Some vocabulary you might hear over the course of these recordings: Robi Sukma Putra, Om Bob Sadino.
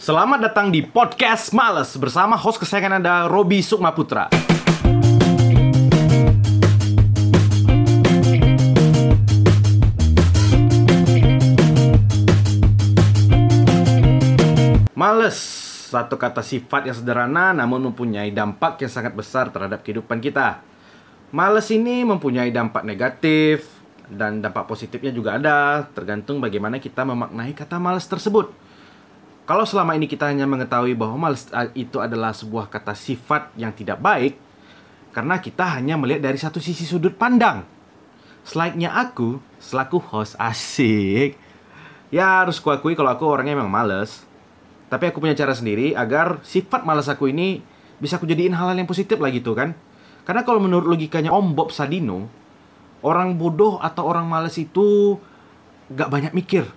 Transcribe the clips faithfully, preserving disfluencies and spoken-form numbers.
Selamat datang di Podcast Males bersama host kesayangan Anda, Robi Sukma Putra. Males, satu kata sifat yang sederhana namun mempunyai dampak yang sangat besar terhadap kehidupan kita. Males ini mempunyai dampak negatif dan dampak positifnya juga ada, tergantung bagaimana kita memaknai kata males tersebut. Kalau selama ini kita hanya mengetahui bahwa malas itu adalah sebuah kata sifat yang tidak baik, karena kita hanya melihat dari satu sisi sudut pandang. Selainnya aku, selaku host asik. Ya harus kuakui kalau aku orangnya memang malas. Tapi aku punya cara sendiri agar sifat malas aku ini bisa aku jadiin hal-hal yang positif lah gitu kan. Karena kalau menurut logikanya Om Bob Sadino, orang bodoh atau orang malas itu gak banyak mikir.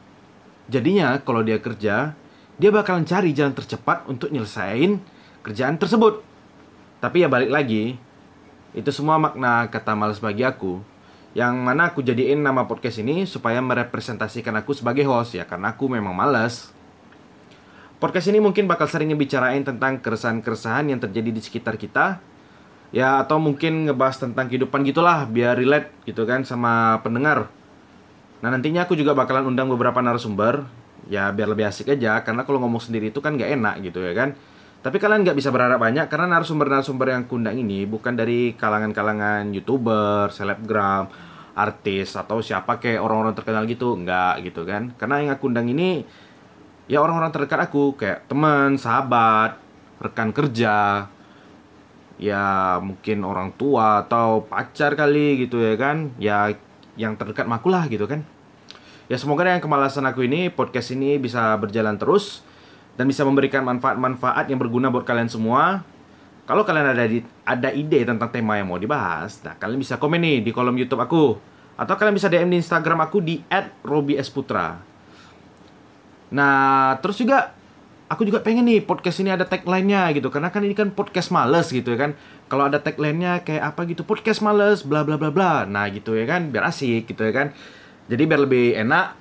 Jadinya kalau dia kerja, dia bakalan cari jalan tercepat untuk nyelesain kerjaan tersebut. Tapi ya balik lagi, itu semua makna kata malas bagi aku, yang mana aku jadiin nama podcast ini supaya merepresentasikan aku sebagai host, ya karena aku memang malas. Podcast ini mungkin bakal sering ngebicarain tentang keresahan-keresahan yang terjadi di sekitar kita, ya atau mungkin ngebahas tentang kehidupan gitulah, biar relate gitu kan sama pendengar. Nah nantinya aku juga bakalan undang beberapa narasumber, ya biar lebih asik aja, karena kalau ngomong sendiri itu kan gak enak gitu ya kan. Tapi kalian gak bisa berharap banyak, karena narasumber-narasumber yang kundang ini bukan dari kalangan-kalangan YouTuber, selebgram, artis, atau siapa kayak orang-orang terkenal gitu. Enggak gitu kan. Karena yang aku undang ini ya orang-orang terdekat aku, kayak teman, sahabat, rekan kerja, ya mungkin orang tua atau pacar kali gitu ya kan. Ya yang terdekat makulah gitu kan. Ya semoga dengan kemalasan aku ini, podcast ini bisa berjalan terus dan bisa memberikan manfaat-manfaat yang berguna buat kalian semua. Kalau kalian ada di, ada ide tentang tema yang mau dibahas, nah kalian bisa komen nih di kolom YouTube aku, atau kalian bisa D M di Instagram aku di et robi es putra. Nah terus juga aku juga pengen nih podcast ini ada tagline-nya gitu, karena kan ini kan podcast males gitu ya kan. Kalau ada tagline-nya kayak apa gitu, podcast males bla bla bla bla. Nah gitu ya kan, biar asik gitu ya kan. Jadi biar lebih enak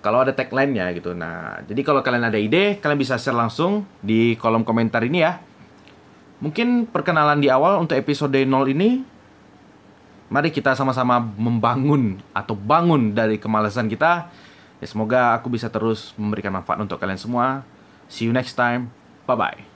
kalau ada tagline-nya gitu. Nah, jadi kalau kalian ada ide, kalian bisa share langsung di kolom komentar ini ya. Mungkin perkenalan di awal untuk episode nol ini. Mari kita sama-sama membangun atau bangun dari kemalasan kita. Ya semoga aku bisa terus memberikan manfaat untuk kalian semua. See you next time. Bye-bye.